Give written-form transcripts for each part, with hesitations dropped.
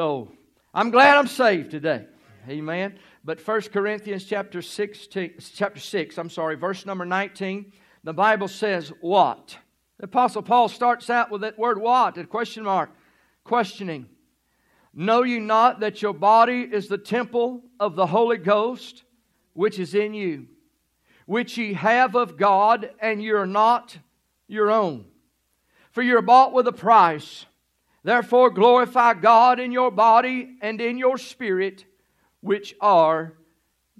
So I'm glad I'm saved today. Amen. But 1 Corinthians chapter 6, verse number 19, the Bible says, what? The Apostle Paul starts out with that word what, a question mark, questioning. Know you not that your body is the temple of the Holy Ghost, which is in you, which ye have of God, and ye are not your own? For you are bought with a price. Therefore glorify God in your body and in your spirit, which are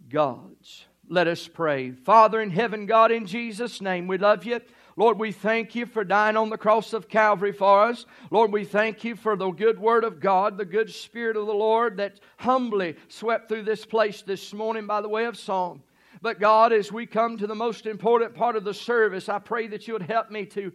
God's. Let us pray. Father in heaven, God, in Jesus' name, we love you. Lord, we thank you for dying on the cross of Calvary for us. Lord, we thank you for the good word of God, the good spirit of the Lord that humbly swept through this place this morning by the way of song. But God, as we come to the most important part of the service, I pray that you would help me to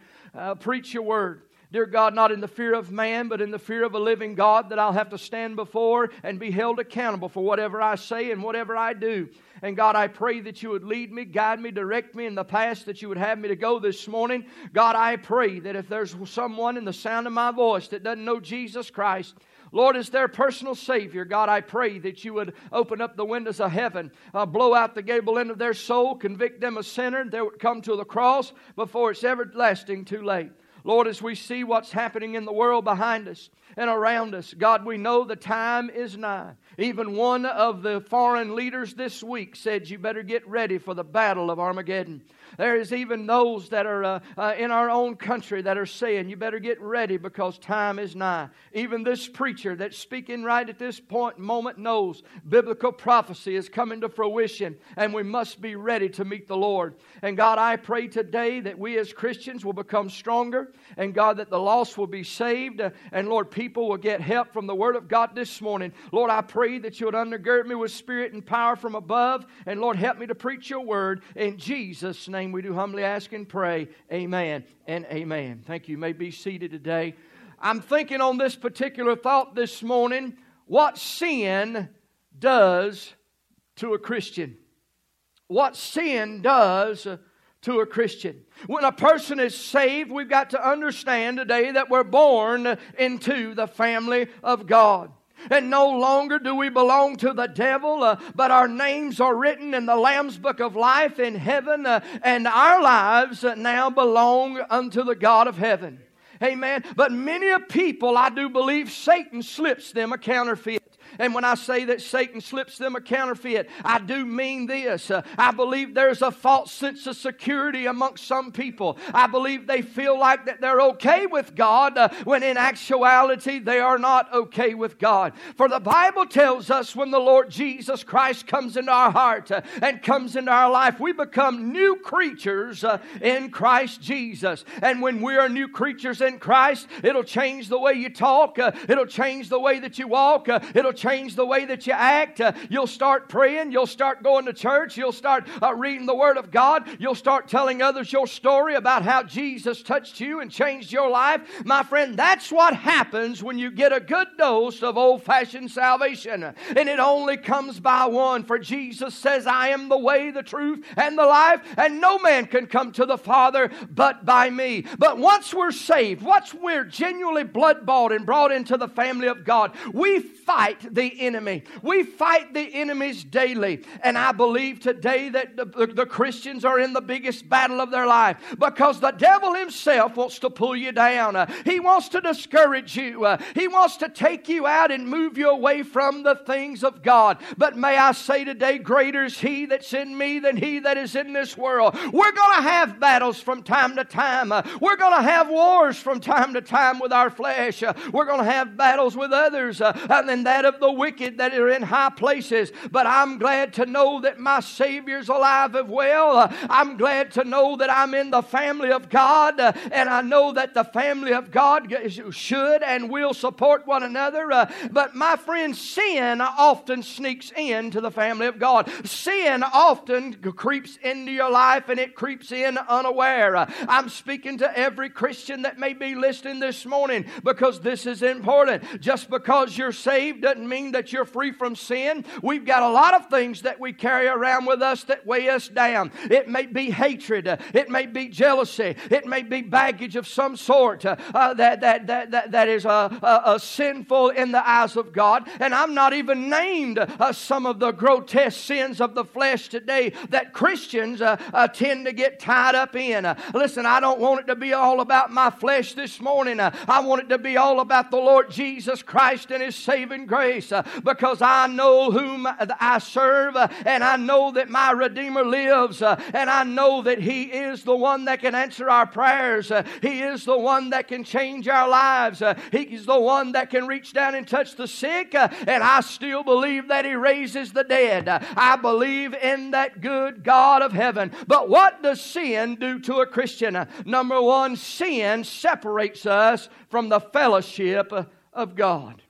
preach your word. Dear God, not in the fear of man, but in the fear of a living God that I'll have to stand before and be held accountable for whatever I say and whatever I do. And God, I pray that you would lead me, guide me, direct me in the path that you would have me to go this morning. God, I pray that if there's someone in the sound of my voice that doesn't know Jesus Christ, Lord, as their personal Savior, God, I pray that you would open up the windows of heaven, blow out the gable end of their soul, convict them of sin, and they would come to the cross before it's everlasting too late. Lord, as we see what's happening in the world behind us and around us, God, we know the time is nigh. Even one of the foreign leaders this week said, you better get ready for the battle of Armageddon. There is even those that are in our own country that are saying, you better get ready because time is nigh. Even this preacher that's speaking right at this moment knows biblical prophecy is coming to fruition and we must be ready to meet the Lord. And God, I pray today that we as Christians will become stronger, and God, that the lost will be saved, and Lord, people will get help from the Word of God this morning. Lord, I pray that you would undergird me with spirit and power from above, and Lord, help me to preach your Word. In Jesus' name we do humbly ask and pray. Amen and amen. Thank you. You may be seated today. I'm thinking on this particular thought this morning, what sin does to a Christian. What sin does to a Christian. When a person is saved, we've got to understand today that we're born into the family of God. And no longer do we belong to the devil, but our names are written in the Lamb's Book of Life in heaven, and our lives now belong unto the God of heaven. Amen. But many a people, I do believe, Satan slips them a counterfeit. And when I say that Satan slips them a counterfeit, I do mean this. I believe there's a false sense of security amongst some people. I believe they feel like that they're okay with God when in actuality they are not okay with God. For the Bible tells us when the Lord Jesus Christ comes into our heart and comes into our life, we become new creatures in Christ Jesus. And when we are new creatures in Christ, it'll change the way you talk. It'll change the way that you walk. It'll change the way that you act. You'll start praying. You'll start going to church. You'll start reading the Word of God. You'll start telling others your story about how Jesus touched you and changed your life. My friend, that's what happens when you get a good dose of old-fashioned salvation. And it only comes by one. For Jesus says, I am the way, the truth, and the life, and no man can come to the Father but by me. But once we're saved, once we're genuinely blood-bought and brought into the family of God, we fight the enemy. We fight the enemies daily. And I believe today that the Christians are in the biggest battle of their life because the devil himself wants to pull you down. He wants to discourage you. He wants to take you out and move you away from the things of God. But may I say today, greater is he that's in me than he that is in this world. We're going to have battles from time to time. We're going to have wars from time to time with our flesh. We're going to have battles with others. And that of the wicked that are in high places. But I'm glad to know that my Savior's alive and well. I'm glad to know that I'm in the family of God. And I know that the family of God should and will support one another. But my friend, sin often sneaks into the family of God. Sin often creeps into your life and it creeps in unaware. I'm speaking to every Christian that may be listening this morning because this is important. Just because you're saved doesn't doesn't mean that you're free from sin. We've got a lot of things that we carry around with us that weigh us down. It may be hatred. It may be jealousy. It may be baggage of some sort that is sinful in the eyes of God. And I'm not even named some of the grotesque sins of the flesh today that Christians tend to get tied up in. Listen, I don't want it to be all about my flesh this morning. I want it to be all about the Lord Jesus Christ and His saving grace, because I know whom I serve, and I know that my Redeemer lives, and I know that He is the one that can answer our prayers. He is the one that can change our lives. He is the one that can reach down and touch the sick, and I still believe that He raises the dead. I believe in that good God of heaven. But what does sin do to a Christian? Number one, sin separates us from the fellowship of God.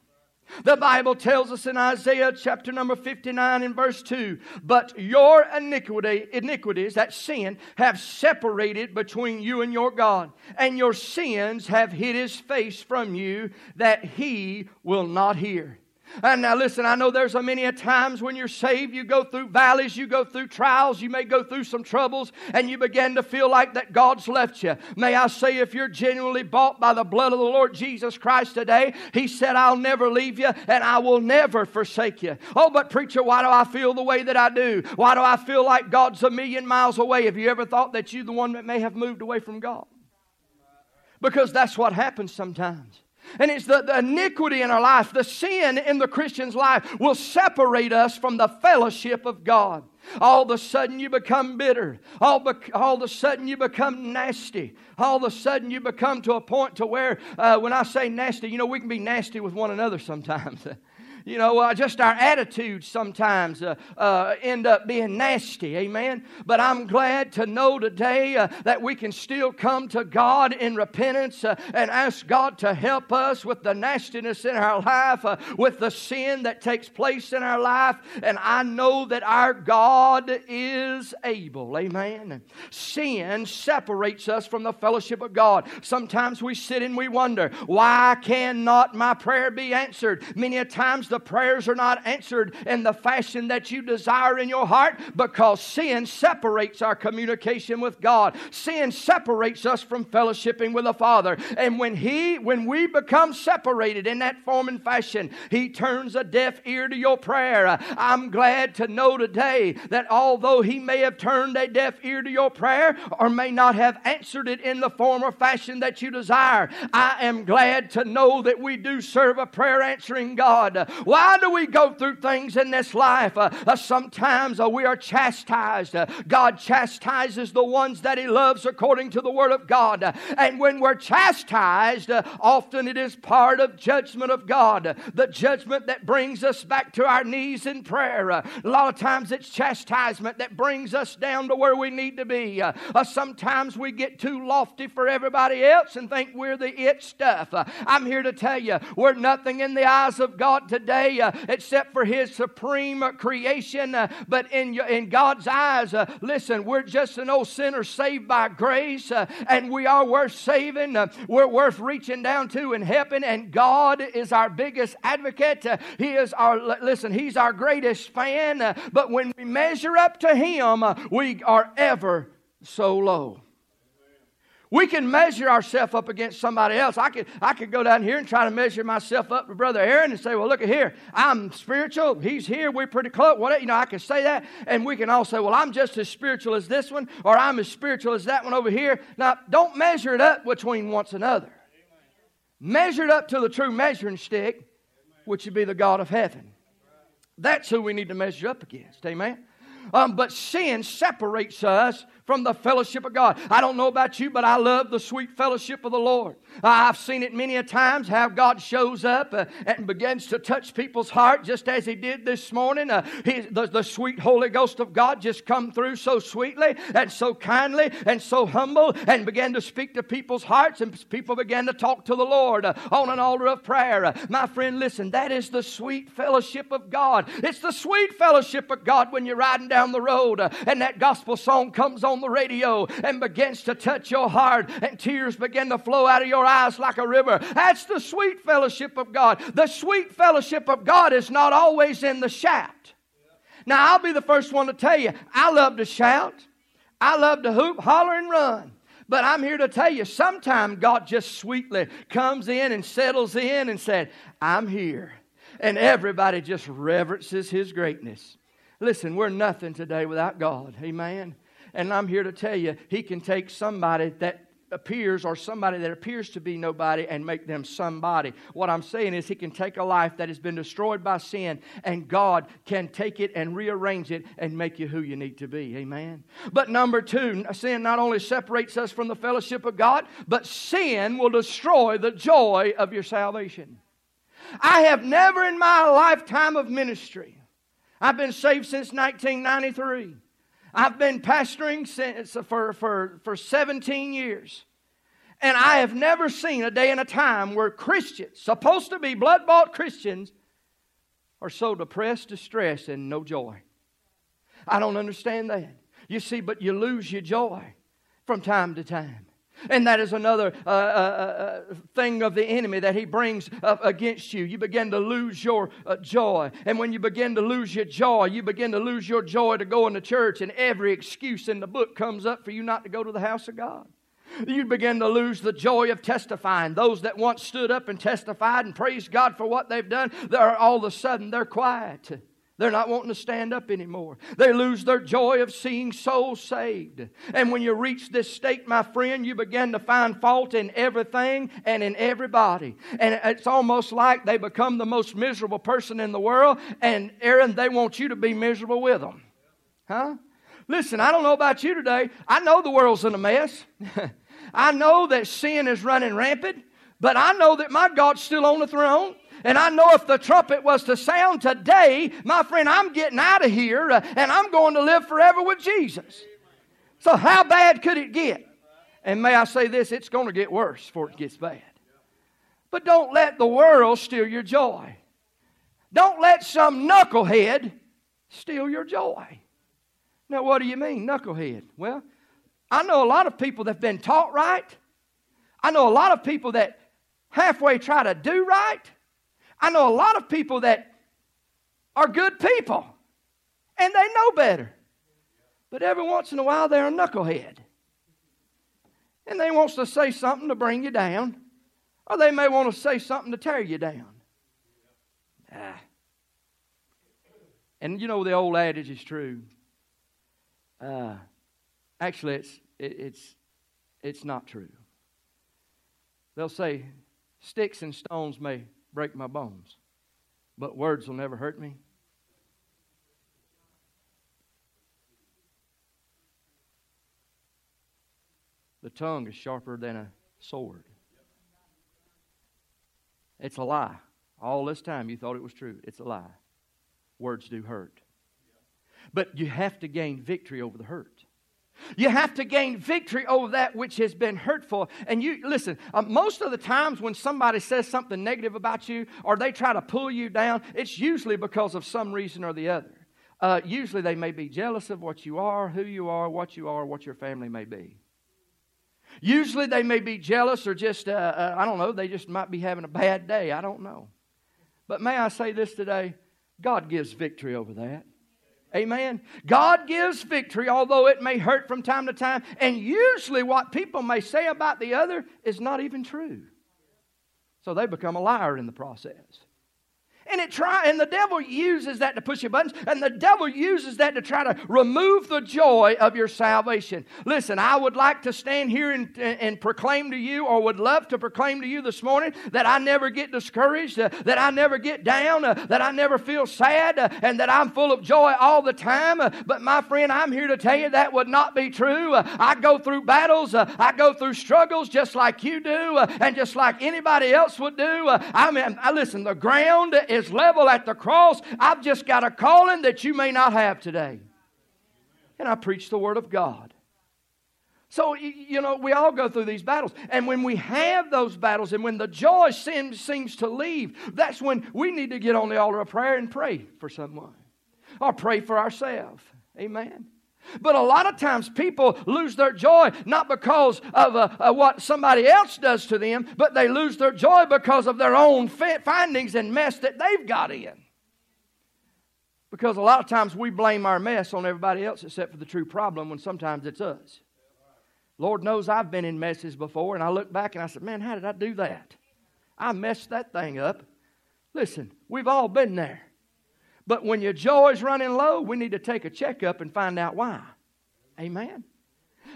The Bible tells us in Isaiah chapter number 59 and verse 2, "But your iniquities, that sin, have separated between you and your God, and your sins have hid His face from you, that He will not hear." And now listen, I know there's many a times when you're saved, you go through valleys, you go through trials, you may go through some troubles, and you begin to feel like that God's left you. May I say, if you're genuinely bought by the blood of the Lord Jesus Christ today, He said, "I'll never leave you and I will never forsake you." Oh, but preacher, why do I feel the way that I do? Why do I feel like God's a million miles away? Have you ever thought that you're the one that may have moved away from God? Because that's what happens sometimes. And it's the iniquity in our life, the sin in the Christian's life will separate us from the fellowship of God. All of a sudden you become bitter. All of a sudden you become nasty. All of a sudden you become to a point to where, when I say nasty, we can be nasty with one another sometimes. Just our attitudes sometimes end up being nasty, amen? But I'm glad to know today that we can still come to God in repentance and ask God to help us with the nastiness in our life, with the sin that takes place in our life. And I know that our God is able, amen? Sin separates us from the fellowship of God. Sometimes we sit and we wonder, why cannot my prayer be answered? Many a times the prayers are not answered in the fashion that you desire in your heart, because sin separates our communication with God. Sin separates us from fellowshipping with the Father. And when we become separated in that form and fashion, He turns a deaf ear to your prayer. I'm glad to know today that although He may have turned a deaf ear to your prayer or may not have answered it in the form or fashion that you desire, I am glad to know that we do serve a prayer answering God. Why do we go through things in this life? Sometimes we are chastised. God chastises the ones that He loves according to the Word of God. And when we're chastised, often it is part of judgment of God. The judgment that brings us back to our knees in prayer. A lot of times it's chastisement that brings us down to where we need to be. Sometimes we get too lofty for everybody else and think we're the it stuff. I'm here to tell you, we're nothing in the eyes of God today except for His supreme creation, but in God's eyes, listen, we're just an old sinner saved by grace, and we are worth saving. We're worth reaching down to and helping, and God is our biggest advocate. He's our greatest fan, but when we measure up to Him, we are ever so low. We can measure ourselves up against somebody else. I could go down here and try to measure myself up to Brother Aaron and say, well, look at here. I'm spiritual. He's here. We're pretty close. Whatever. I can say that. And we can all say, well, I'm just as spiritual as this one, or I'm as spiritual as that one over here. Now, don't measure it up between one another. Measure it up to the true measuring stick, which would be the God of heaven. That's who we need to measure up against. Amen. But sin separates us from the fellowship of God. I don't know about you, but I love the sweet fellowship of the Lord. I've seen it many a times how God shows up and begins to touch people's heart, just as He did this morning. The sweet Holy Ghost of God just come through so sweetly and so kindly and so humble and began to speak to people's hearts, and people began to talk to the Lord on an altar of prayer. My friend, listen, that is the sweet fellowship of God. It's the sweet fellowship of God when you're riding down the road and that gospel song comes on on the radio and begins to touch your heart and tears begin to flow out of your eyes like a river. That's the sweet fellowship of God. The sweet fellowship of God is not always in the shout. Now, I'll be the first one to tell you, I love to shout. I love to hoop, holler, and run. But I'm here to tell you, sometimes God just sweetly comes in and settles in and said, I'm here. And everybody just reverences His greatness. Listen, we're nothing today without God. Amen. And I'm here to tell you, He can take somebody that appears or somebody that appears to be nobody and make them somebody. What I'm saying is He can take a life that has been destroyed by sin, and God can take it and rearrange it and make you who you need to be. Amen. But number two, sin not only separates us from the fellowship of God, but sin will destroy the joy of your salvation. I have never in my lifetime of ministry, I've been saved since 1993. I've been pastoring for 17 years. And I have never seen a day and a time where Christians, supposed to be blood-bought Christians, are so depressed, distressed, and no joy. I don't understand that. You see, but you lose your joy from time to time. And that is another thing of the enemy that he brings up against you. You begin to lose your joy. And when you begin to lose your joy, you begin to lose your joy to go into church. And every excuse in the book comes up for you not to go to the house of God. You begin to lose the joy of testifying. Those that once stood up and testified and praised God for what they've done, they're all of a sudden they're quiet. They're not wanting to stand up anymore. They lose their joy of seeing souls saved. And when you reach this state, my friend, you begin to find fault in everything and in everybody. And it's almost like they become the most miserable person in the world. And Aaron, they want you to be miserable with them. Huh? Listen, I don't know about you today. I know the world's in a mess. I know that sin is running rampant. But I know that my God's still on the throne. And I know if the trumpet was to sound today, my friend, I'm getting out of here and I'm going to live forever with Jesus. So how bad could it get? And may I say this, it's going to get worse before it gets bad. But don't let the world steal your joy. Don't let some knucklehead steal your joy. Now, what do you mean, knucklehead? Well, I know a lot of people that have been taught right. I know a lot of people that halfway try to do right. I know a lot of people that are good people, and they know better. But every once in a while, they're a knucklehead. And they want to say something to bring you down, or they may want to say something to tear you down. And you know, the old adage is true. Actually, it's not true. They'll say, sticks and stones may break my bones, but words will never hurt me. The tongue is sharper than a sword. It's a lie. All this time you thought it was true. It's a lie. Words do hurt. But you have to gain victory over the hurt. You have to gain victory over that which has been hurtful. And you listen, most of the times when somebody says something negative about you or they try to pull you down, it's usually because of some reason or the other. Usually they may be jealous of what you are, who you are, what your family may be. Usually they may be jealous or just, I don't know, they just might be having a bad day. I don't know. But may I say this today? God gives victory over that. Amen. God gives victory, although it may hurt from time to time. And usually what people may say about the other is not even true. So they become a liar in the process. And the devil uses that to push your buttons. And the devil uses that to try to remove the joy of your salvation. Listen, I would like to stand here and proclaim to you, or would love to proclaim to you this morning, that I never get discouraged, that I never get down, that I never feel sad, and that I'm full of joy all the time. But my friend, I'm here to tell you that would not be true. I go through battles. I go through struggles just like you do, and just like anybody else would do. Listen, the ground is level at the cross. I've just got a calling that you may not have today. And I preach the Word of God. So, you know, we all go through these battles. And when we have those battles and when the joy seems to leave, that's when we need to get on the altar of prayer and pray for someone. Or pray for ourselves. Amen. But a lot of times people lose their joy not because of what somebody else does to them, but they lose their joy because of their own findings and mess that they've got in. Because a lot of times we blame our mess on everybody else except for the true problem, when sometimes it's us. Lord knows I've been in messes before, and I look back and I said, man, how did I do that? I messed that thing up. Listen, we've all been there. But when your joy's running low, we need to take a checkup and find out why. Amen.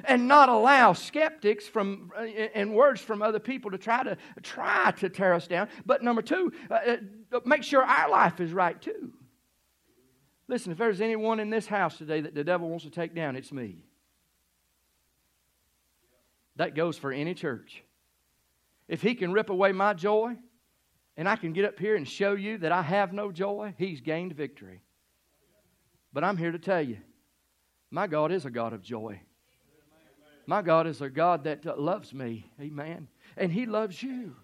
And not allow skeptics and words from other people to try to tear us down. But number two, make sure our life is right too. Listen, if there's anyone in this house today that the devil wants to take down, it's me. That goes for any church. If he can rip away my joy, and I can get up here and show you that I have no joy, he's gained victory. But I'm here to tell you, my God is a God of joy. My God is a God that loves me. Amen. And he loves you.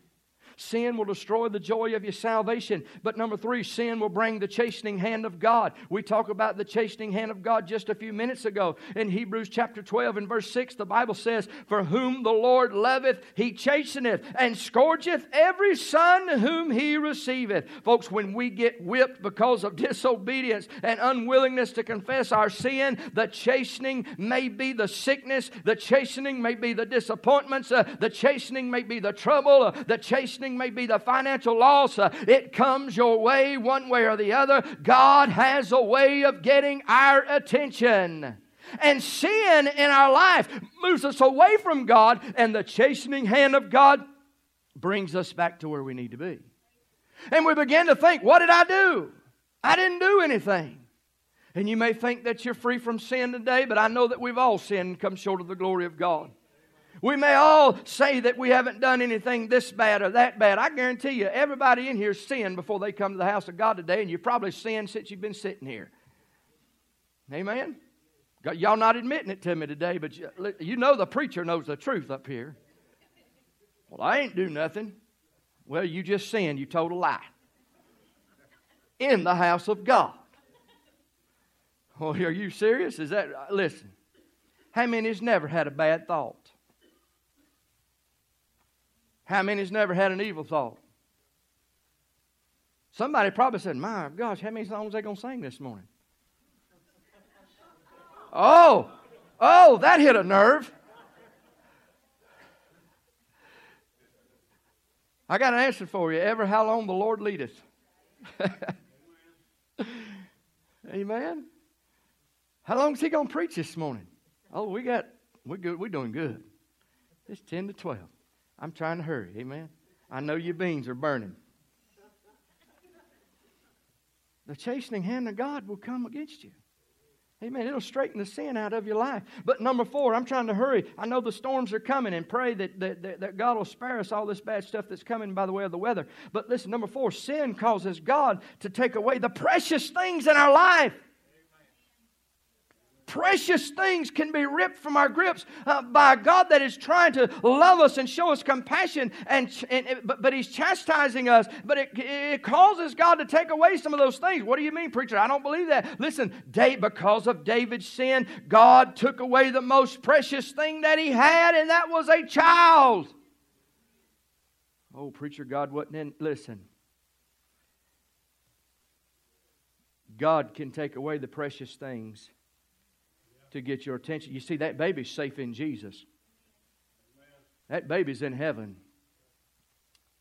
Sin will destroy the joy of your salvation. But number three, sin will bring the chastening hand of God. We talked about the chastening hand of God just a few minutes ago. In Hebrews chapter 12 and verse 6, the Bible says, "For whom the Lord loveth, he chasteneth, and scourgeth every son whom he receiveth." Folks, when we get whipped because of disobedience and unwillingness to confess our sin, the chastening may be the sickness, the chastening may be the disappointments, the chastening may be the trouble, the chastening may be the financial loss. It comes your way one way or the other. God has a way of getting our attention. And sin in our life moves us away from God, and the chastening hand of God brings us back to where we need to be. And we begin to think, what did I do? I didn't do anything. And you may think that you're free from sin today, but I know that we've all sinned and come short of the glory of God. We may all say that we haven't done anything this bad or that bad. I guarantee you, everybody in here sinned before they come to the house of God today, and you've probably sinned since you've been sitting here. Amen? Y'all not admitting it to me today, but you know the preacher knows the truth up here. Well, I ain't do nothing. Well, you just sinned. You told a lie. In the house of God. Well, are you serious? Is that... Listen, how many's never had a bad thought? How many's never had an evil thought? Somebody probably said, my gosh, how many songs are they going to sing this morning? Oh, that hit a nerve. I got an answer for you. Ever how long the Lord leadeth. Amen. How long is he going to preach this morning? Oh, we're good. We're doing good. It's 10 to 12. I'm trying to hurry, amen? I know your beans are burning. The chastening hand of God will come against you. Amen. It'll straighten the sin out of your life. But number four, I'm trying to hurry. I know the storms are coming, and pray that God will spare us all this bad stuff that's coming by the way of the weather. But listen, number four, sin causes God to take away the precious things in our life. Precious things can be ripped from our grips by a God that is trying to love us and show us compassion, but he's chastising us. But it causes God to take away some of those things. What do you mean, preacher? I don't believe that. Listen, because of David's sin, God took away the most precious thing that he had, and that was a child. Oh, preacher, God wasn't in. Listen, God can take away the precious things to get your attention. You see, that baby's safe in Jesus. That baby's in heaven.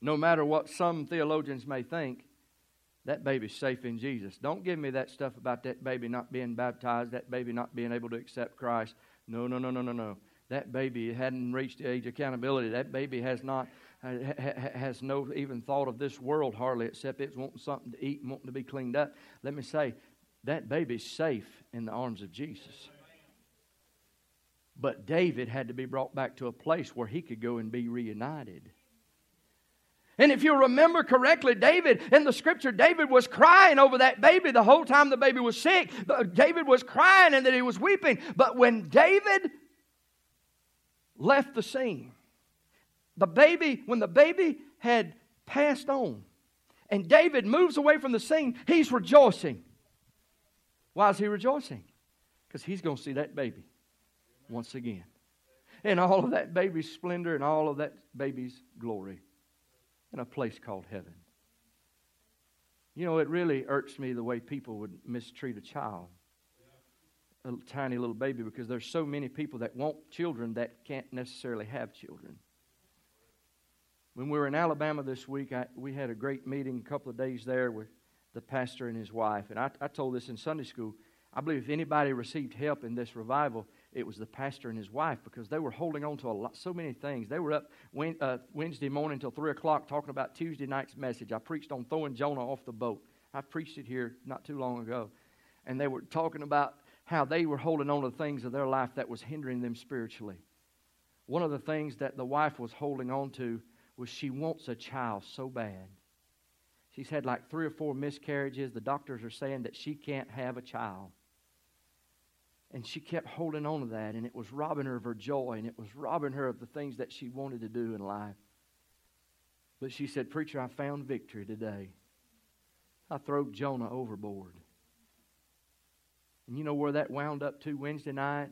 No matter what some theologians may think, that baby's safe in Jesus. Don't give me that stuff about that baby not being baptized, that baby not being able to accept Christ. No. That baby hadn't reached the age of accountability. That baby has no even thought of this world hardly, except it's wanting something to eat and wanting to be cleaned up. Let me say, that baby's safe in the arms of Jesus. But David had to be brought back to a place where he could go and be reunited. And if you remember correctly, David, in the scripture, David was crying over that baby the whole time the baby was sick. David was crying and that he was weeping. But when David left the scene, when the baby had passed on and David moves away from the scene, he's rejoicing. Why is he rejoicing? Because he's going to see that baby once again. And all of that baby's splendor and all of that baby's glory in a place called heaven. You know, it really irks me the way people would mistreat a child, a tiny little baby, because there's so many people that want children that can't necessarily have children. When we were in Alabama this week, we had a great meeting a couple of days there with the pastor and his wife. And I told this in Sunday school. I believe if anybody received help in this revival, it was the pastor and his wife, because they were holding on to so many things. They were up Wednesday morning till 3 o'clock talking about Tuesday night's message. I preached on throwing Jonah off the boat. I preached it here not too long ago. And they were talking about how they were holding on to things of their life that was hindering them spiritually. One of the things that the wife was holding on to was she wants a child so bad. She's had like 3 or 4 miscarriages. The doctors are saying that she can't have a child. And she kept holding on to that, and it was robbing her of her joy, and it was robbing her of the things that she wanted to do in life. But she said, "Preacher, I found victory today. I throwed Jonah overboard." And you know where that wound up to Wednesday night?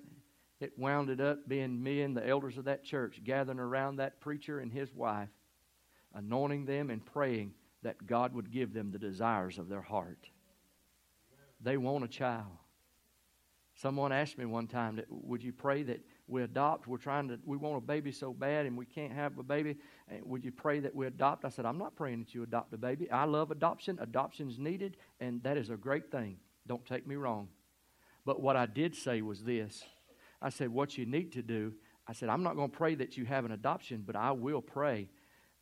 It wound up being me and the elders of that church gathering around that preacher and his wife, anointing them and praying that God would give them the desires of their heart. They want a child. Someone asked me one time, would you pray that we adopt? We want a baby so bad and we can't have a baby. Would you pray that we adopt? I said, I'm not praying that you adopt a baby. I love adoption. Adoption's needed, and that is a great thing. Don't take me wrong. But what I did say was this. I said, what you need to do, I said, I'm not going to pray that you have an adoption, but I will pray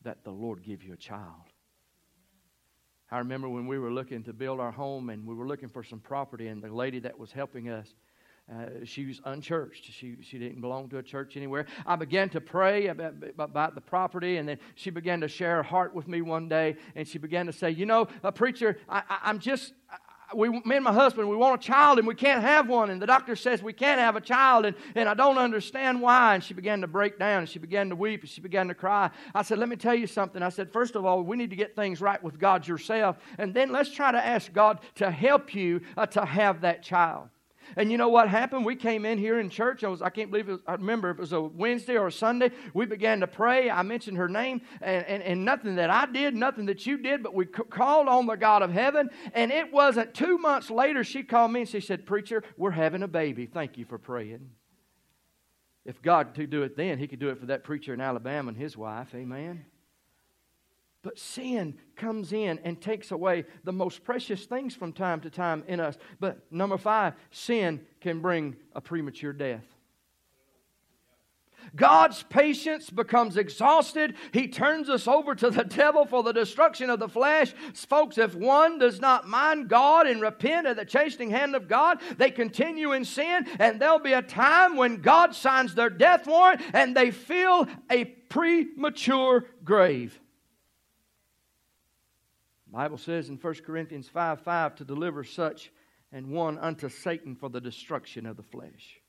that the Lord give you a child. I remember when we were looking to build our home and we were looking for some property, and the lady that was helping us, she was unchurched. She didn't belong to a church anywhere. I began to pray about the property, and then she began to share her heart with me one day, and she began to say, preacher, me and my husband, we want a child and we can't have one, and the doctor says we can't have a child, and I don't understand why. And she began to break down, and she began to weep, and she began to cry. I said, let me tell you something. I said, first of all, we need to get things right with God yourself, and then let's try to ask God to help you to have that child. And you know what happened? We came in here in church. I can't believe it was, I remember if it was a Wednesday or a Sunday. We began to pray. I mentioned her name, and nothing that I did, nothing that you did, but we called on the God of heaven. And it wasn't 2 months later she called me and she said, "Preacher, we're having a baby. Thank you for praying." If God could do it then, He could do it for that preacher in Alabama and his wife. Amen. But sin comes in and takes away the most precious things from time to time in us. But number 5, sin can bring a premature death. God's patience becomes exhausted. He turns us over to the devil for the destruction of the flesh. Folks, if one does not mind God and repent of the chastening hand of God, they continue in sin, and there'll be a time when God signs their death warrant and they fill a premature grave. The Bible says in 1 Corinthians 5:5 to deliver such and one unto Satan for the destruction of the flesh.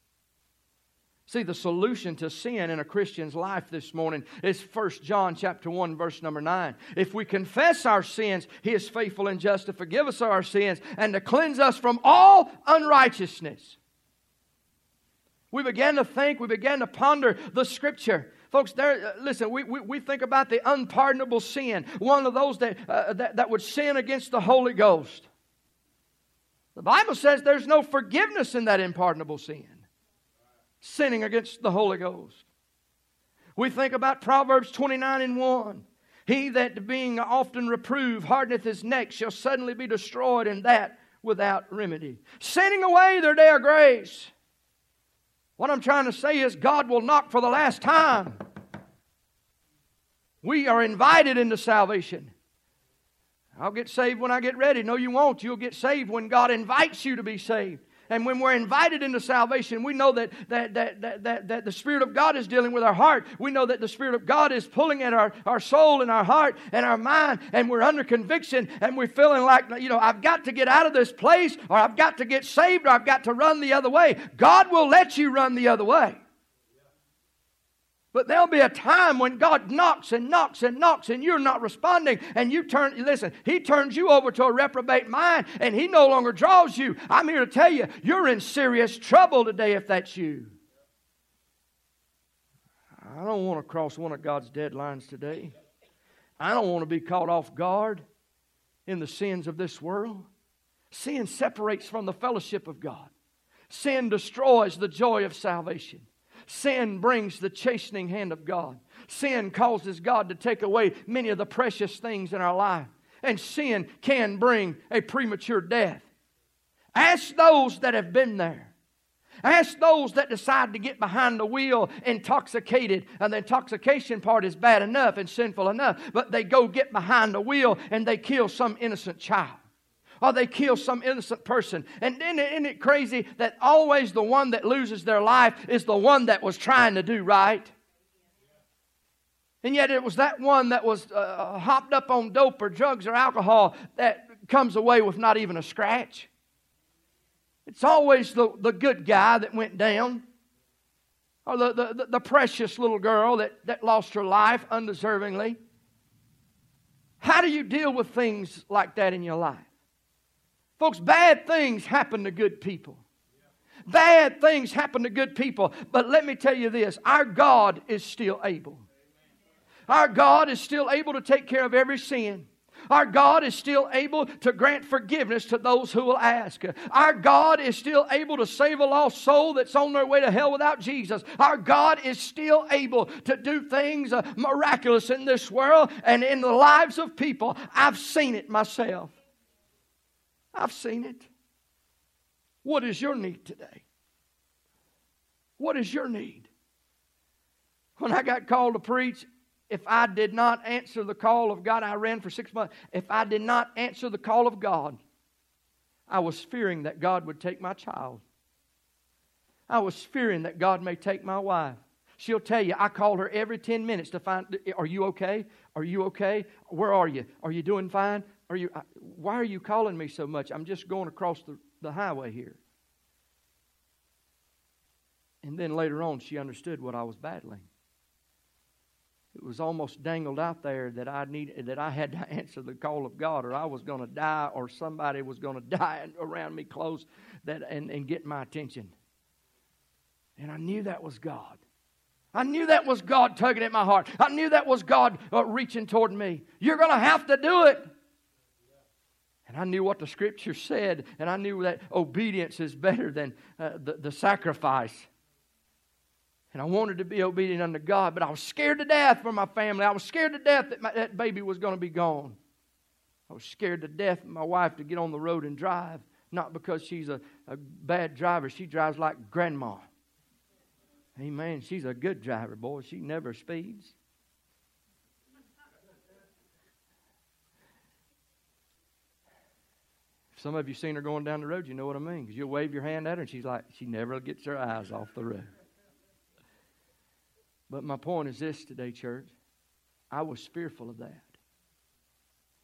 See, the solution to sin in a Christian's life this morning is 1 John chapter 1, verse number 9. If we confess our sins, He is faithful and just to forgive us our sins and to cleanse us from all unrighteousness. We began to think, we began to ponder the Scripture. Folks, listen, we think about the unpardonable sin, one of those that would sin against the Holy Ghost. The Bible says there's no forgiveness in that unpardonable sin, sinning against the Holy Ghost. We think about Proverbs 29:1. He that being often reproved hardeneth his neck shall suddenly be destroyed, and that without remedy. Sinning away their day of grace. What I'm trying to say is God will knock for the last time. We are invited into salvation. I'll get saved when I get ready. No, you won't. You'll get saved when God invites you to be saved. And when we're invited into salvation, we know that the Spirit of God is dealing with our heart. We know that the Spirit of God is pulling at our soul and our heart and our mind, and we're under conviction, and we're feeling like, I've got to get out of this place, or I've got to get saved, or I've got to run the other way. God will let you run the other way. But there'll be a time when God knocks and knocks and knocks and you're not responding, and you turn, listen, He turns you over to a reprobate mind and He no longer draws you. I'm here to tell you, you're in serious trouble today if that's you. I don't want to cross one of God's deadlines today. I don't want to be caught off guard in the sins of this world. Sin separates from the fellowship of God. Sin destroys the joy of salvation. Sin brings the chastening hand of God. Sin causes God to take away many of the precious things in our life. And sin can bring a premature death. Ask those that have been there. Ask those that decide to get behind the wheel intoxicated. And the intoxication part is bad enough and sinful enough. But they go get behind the wheel and they kill some innocent child. Or they kill some innocent person. And isn't it crazy that always the one that loses their life is the one that was trying to do right? And yet it was that one that was hopped up on dope or drugs or alcohol that comes away with not even a scratch. It's always the good guy that went down. Or the precious little girl that lost her life undeservingly. How do you deal with things like that in your life? Folks, bad things happen to good people. Bad things happen to good people. But let me tell you this. Our God is still able. Our God is still able to take care of every sin. Our God is still able to grant forgiveness to those who will ask. Our God is still able to save a lost soul that's on their way to hell without Jesus. Our God is still able to do things miraculous in this world and in the lives of people. I've seen it myself. I've seen it. What is your need today? What is your need? When I got called to preach, if I did not answer the call of God, I ran for 6 months. If I did not answer the call of God, I was fearing that God would take my child. I was fearing that God may take my wife. She'll tell you, I call her every 10 minutes to find, are you okay? Are you okay? Where are you? Are you doing fine? Why are you calling me so much? I'm just going across the highway here. And then later on, she understood what I was battling. It was almost dangled out there that I had to answer the call of God, or I was going to die, or somebody was going to die around me close and get my attention. And I knew that was God. I knew that was God tugging at my heart. I knew that was God reaching toward me. You're going to have to do it. And I knew what the Scripture said, and I knew that obedience is better than the sacrifice. And I wanted to be obedient unto God, but I was scared to death for my family. I was scared to death that that baby was going to be gone. I was scared to death for my wife to get on the road and drive, not because she's a bad driver. She drives like grandma. Amen. She's a good driver, boy. She never speeds. Some of you seen her going down the road, you know what I mean. Because you'll wave your hand at her and she's like, she never gets her eyes off the road. But my point is this today, church. I was fearful of that.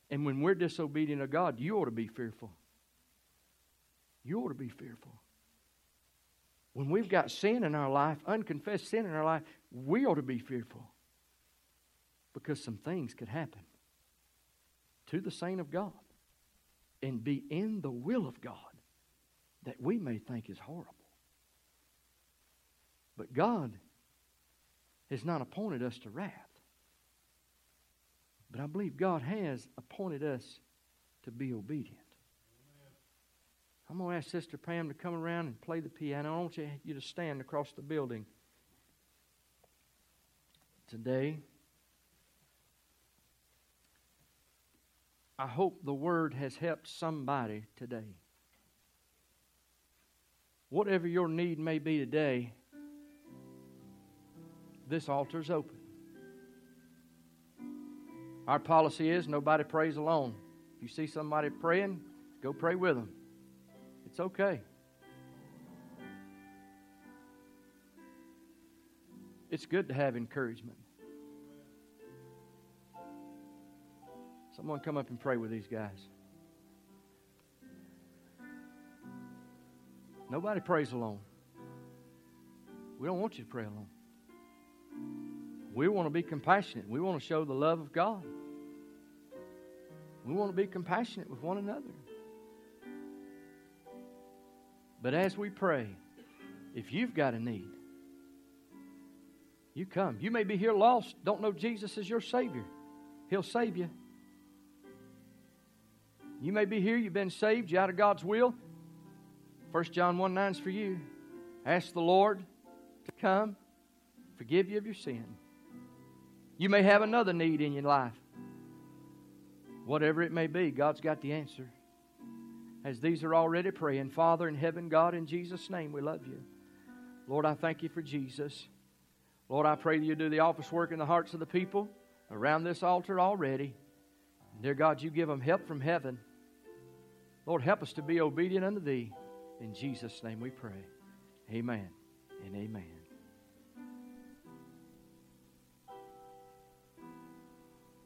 And when we're disobedient to God, you ought to be fearful. You ought to be fearful. When we've got sin in our life, unconfessed sin in our life, we ought to be fearful. Because some things could happen to the saint of God. And be in the will of God that we may think is horrible. But God has not appointed us to wrath. But I believe God has appointed us to be obedient. I'm going to ask Sister Pam to come around and play the piano. I want you to stand across the building today. I hope the Word has helped somebody today. Whatever your need may be today, this altar's open. Our policy is nobody prays alone. If you see somebody praying, go pray with them. It's okay. It's good to have encouragement. Someone come up and pray with these guys. Nobody prays alone. We don't want you to pray alone. We want to be compassionate. We want to show the love of God. We want to be compassionate with one another. But as we pray, if you've got a need, you come. You may be here lost, don't know Jesus as your Savior. He'll save you. You may be here, you've been saved, you're out of God's will. 1 John 1:9 is for you. Ask the Lord to come, forgive you of your sin. You may have another need in your life. Whatever it may be, God's got the answer. As these are already praying, Father in heaven, God, in Jesus' name, we love you. Lord, I thank you for Jesus. Lord, I pray that you do the office work in the hearts of the people around this altar already. Dear God, you give them help from heaven. Lord, help us to be obedient unto thee. In Jesus' name we pray. Amen and amen.